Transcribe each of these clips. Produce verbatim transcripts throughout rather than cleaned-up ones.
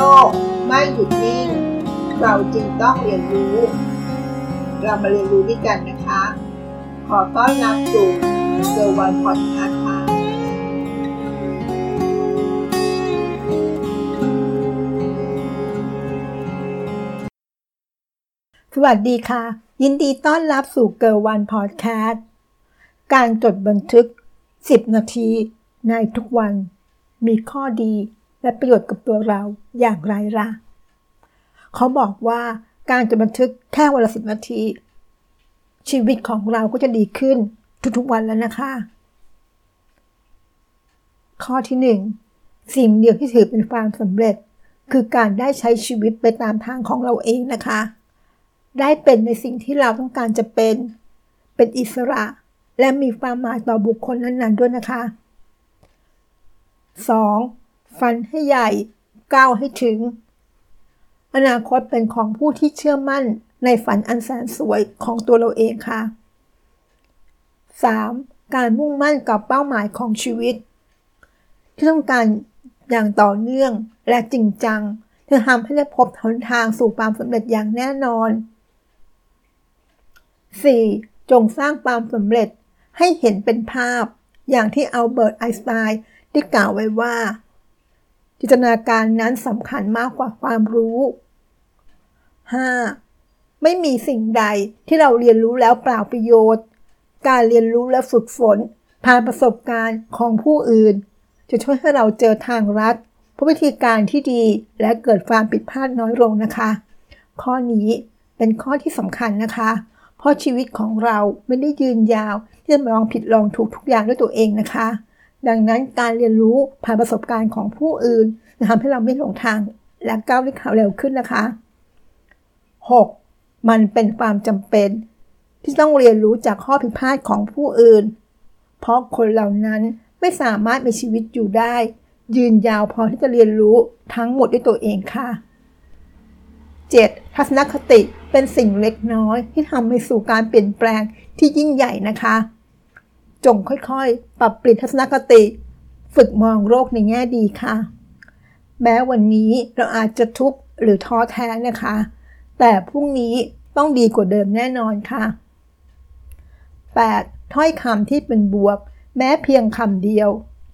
ลกไม่หยุดนิ่งเราจึงต้องเรียนรู้เรามาเรียนรู้ด้วยกันนะคะขอต้อนรับสู่ Girl One Podcast ค่ะสวัสดีค่ะยินดีต้อนรับสู่ Girl One Podcast การจดบันทึกสิบนาทีในทุกวันมีข้อดีและประโยชน์กับตัวเราอย่างไรล่ะเขาบอกว่าการจดบันทึกแค่วันละสิบนาทีชีวิตของเราก็จะดีขึ้นทุกๆวันแล้วนะคะข้อที่หนึ่งสิ่งเดียวที่ถือเป็นความสำเร็จคือการได้ใช้ชีวิตไปตามทางของเราเองนะคะได้เป็นในสิ่งที่เราต้องการจะเป็นเป็นอิสระและมีความหมายต่อบุคคลนั้นๆด้วยนะคะสองฝันให้ใหญ่ก้าวให้ถึงอนาคตเป็นของผู้ที่เชื่อมั่นในฝันอันแสนสวยของตัวเราเองค่ะสามการมุ่งมั่นกับเป้าหมายของชีวิตที่ต้องการอย่างต่อเนื่องและจริงจังจะทำให้ได้พบหนทางสู่ความสำเร็จอย่างแน่นอนสี่จงสร้างความสำเร็จให้เห็นเป็นภาพอย่างที่อัลเบิร์ตไอน์สไตน์ได้กล่าวไว้ว่าจินตนาการนั้นสำคัญมากกว่าความรู้ห้าไม่มีสิ่งใดที่เราเรียนรู้แล้วเปล่าประโยชน์การเรียนรู้และฝึกฝนผ่านประสบการณ์ของผู้อื่นจะช่วยให้เราเจอทางลัดเพราะวิธีการที่ดีและเกิดความผิดพลาดน้อยลงนะคะข้อนี้เป็นข้อที่สำคัญนะคะเพราะชีวิตของเราไม่ได้ยืนยาวที่จะลองผิดลองถูกทุกอย่างด้วยตัวเองนะคะดังนั้นการเรียนรู้ผ่านประสบการณ์ของผู้อื่นจะทำให้เราไม่หลงทางและก้าวได้เร็วขึ้นนะคะหกมันเป็นความจำเป็นที่ต้องเรียนรู้จากข้อผิดพลาดของผู้อื่นเพราะคนเหล่านั้นไม่สามารถมีชีวิตอยู่ได้ยืนยาวพอที่จะเรียนรู้ทั้งหมดด้วยตัวเองค่ะเจ็ดทัศนคติเป็นสิ่งเล็กน้อยที่ทำไปสู่การเปลี่ยนแปลงที่ยิ่งใหญ่นะคะจงค่อยๆปรับเปลี่ยนทัศนคติฝึกมองโลกในแง่ดีค่ะแม้วันนี้เราอาจจะทุกข์หรือท้อแท้นะคะแต่พรุ่งนี้ต้องดีกว่าเดิมแน่นอนค่ะแปดถ้อยคำที่เป็นบวกแม้เพียงคำเดียว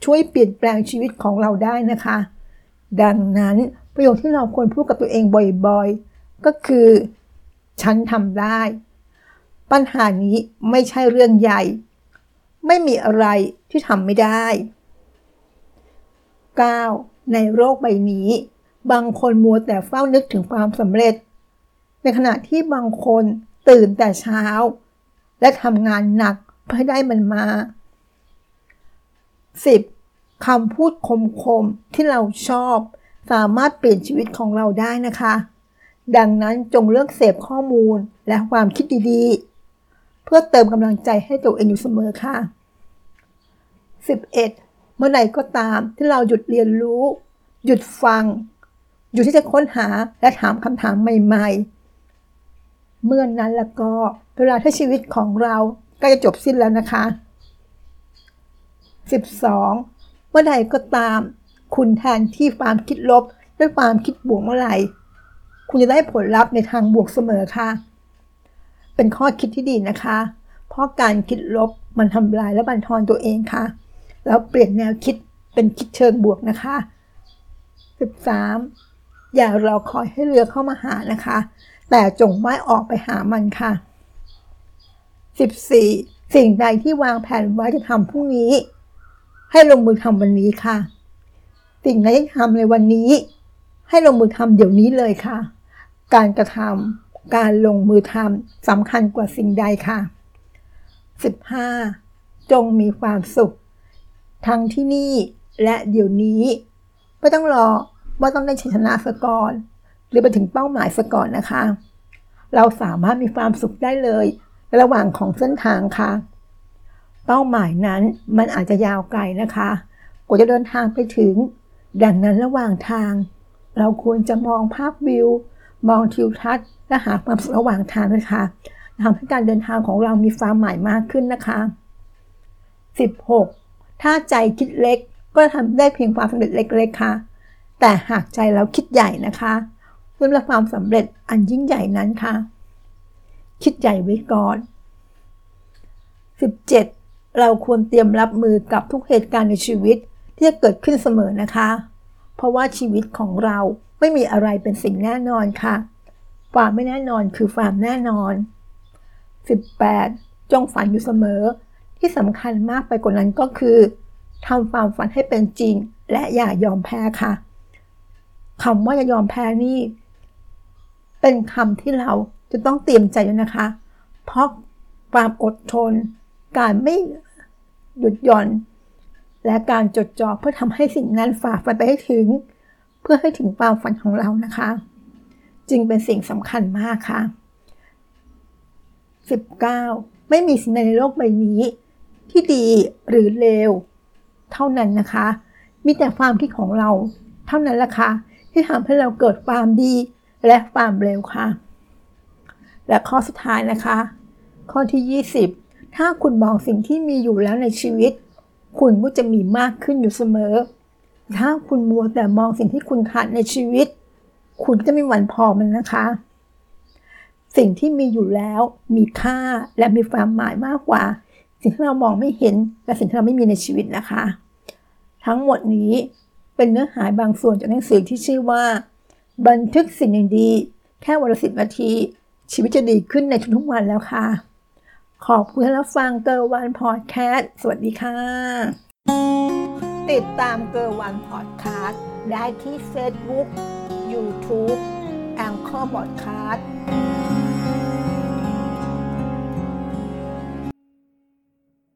ช่วยเปลี่ยนแปลงชีวิตของเราได้นะคะดังนั้นประโยคที่เราควรพูดกับตัวเองบ่อยๆก็คือฉันทำได้ปัญหานี้ไม่ใช่เรื่องใหญ่ไม่มีอะไรที่ทำไม่ได้เก้าในโลกใบนี้บางคนมัวแต่เฝ้านึกถึงความสำเร็จในขณะที่บางคนตื่นแต่เช้าและทำงานหนักเพื่อให้ได้มันมาสิบคำพูดคมๆที่เราชอบสามารถเปลี่ยนชีวิตของเราได้นะคะดังนั้นจงเลือกเสพข้อมูลและความคิดดีๆเพื่อเติมกำลังใจให้ตัวเองอยู่เสมอค่ะสิบเอ็ดเมื่อไหร่ก็ตามที่เราหยุดเรียนรู้หยุดฟังหยุดที่จะค้นหาและถามคำถามใหม่ๆเมื่อนั้นแล้วก็เวลาที่ชีวิตของเราใกล้จะจบสิ้นแล้วนะคะสิบสองเมื่อใดก็ตามคุณแทนที่ความคิดลบด้วยความคิดบวกเมื่อไหร่คุณจะได้ผลลัพธ์ในทางบวกเสมอค่ะเป็นข้อคิดที่ดีนะคะเพราะการคิดลบมันทำลายและบั่นทอนตัวเองค่ะแล้วเปลี่ยนแนวคิดเป็นคิดเชิงบวกนะคะสิบสามอย่ารอคอยให้เรือเข้ามาหานะคะแต่จงว่ายออกไปหามันค่ะสิบสี่สิ่งใดที่วางแผนไว้จะทำพรุ่งนี้ให้ลงมือทำวันนี้ค่ะสิ่งไหนที่ทำในวันนี้ให้ลงมือทำเดี๋ยวนี้เลยค่ะการกระทำการลงมือทำสำคัญกว่าสิ่งใดค่ะสิบห้าจงมีความสุขทั้งที่นี่และเดี๋ยวนี้ไม่ต้องรอว่าต้องได้ชัยชนะซะก่อนหรือไปถึงเป้าหมายซะก่อนนะคะเราสามารถมีความสุขได้เลยระหว่างของเส้นทางค่ะเป้าหมายนั้นมันอาจจะยาวไกลนะคะกว่าจะเดินทางไปถึงดังนั้นระหว่างทางเราควรจะมองภาพวิวมองทิวทัศน์และหาความสุขระหว่างทางนะคะทำให้การเดินทางของเรามีความหมายมากขึ้นนะคะสิบหกถ้าใจคิดเล็กก็ทำได้เพียงความสำเร็จเล็กๆค่ะ แต่หากใจเราคิดใหญ่นะคะเพื่อความสำเร็จอันยิ่งใหญ่นั้นค่ะคิดใหญ่ไว้ก่อนสิบเจ็ดเราควรเตรียมรับมือกับทุกเหตุการณ์ในชีวิตที่จะเกิดขึ้นเสมอนะคะเพราะว่าชีวิตของเราไม่มีอะไรเป็นสิ่งแน่นอนค่ะความไม่แน่นอนคือความแน่นอนสิบแปดจงฝันอยู่เสมอที่สำคัญมากไปกว่านั้นก็คือทำความฝันให้เป็นจริงและอย่ายอมแพ้ค่ะคำว่าอย่ายอมแพ้นี่เป็นคำที่เราจะต้องเตรียมใจอยู่นะคะเพราะความอดทนการไม่หยุดหย่อนและการจดจ่อเพื่อทำให้สิ่งนั้นฝ่าฟันไปให้ถึงเพื่อให้ถึงความฝันของเรานะคะจึงเป็นสิ่งสำคัญมากค่ะสิบเก้าไม่มีสิ่งใดในโลกใบนี้ที่ดีหรือเลวเท่านั้นนะคะมีแต่ความคิดของเราเท่านั้นแหละค่ะที่ทำให้เราเกิดความดีและความเลวค่ะและข้อสุดท้ายนะคะข้อที่ยี่สิบถ้าคุณมองสิ่งที่มีอยู่แล้วในชีวิตคุณก็จะมีมากขึ้นอยู่เสมอถ้าคุณมัวแต่มองสิ่งที่คุณขาดในชีวิตคุณจะไม่หวั่นพอมันนะคะสิ่งที่มีอยู่แล้วมีค่าและมีความหมายมากกว่าสิ่งที่เรามองไม่เห็นและสิ่งที่เราไม่มีในชีวิตนะคะทั้งหมดนี้เป็นเนื้อหาบางส่วนจากหนังสือที่ชื่อว่าบันทึกสิ่งดีๆแค่วันละสิบนาทีชีวิตจะดีขึ้นในทุกๆวันแล้วค่ะขอบคุณที่รับฟัง Girl One Podcast สวัสดีค่ะติดตาม Girl One Podcast ได้ที่ Facebook YouTube Anchor Podcast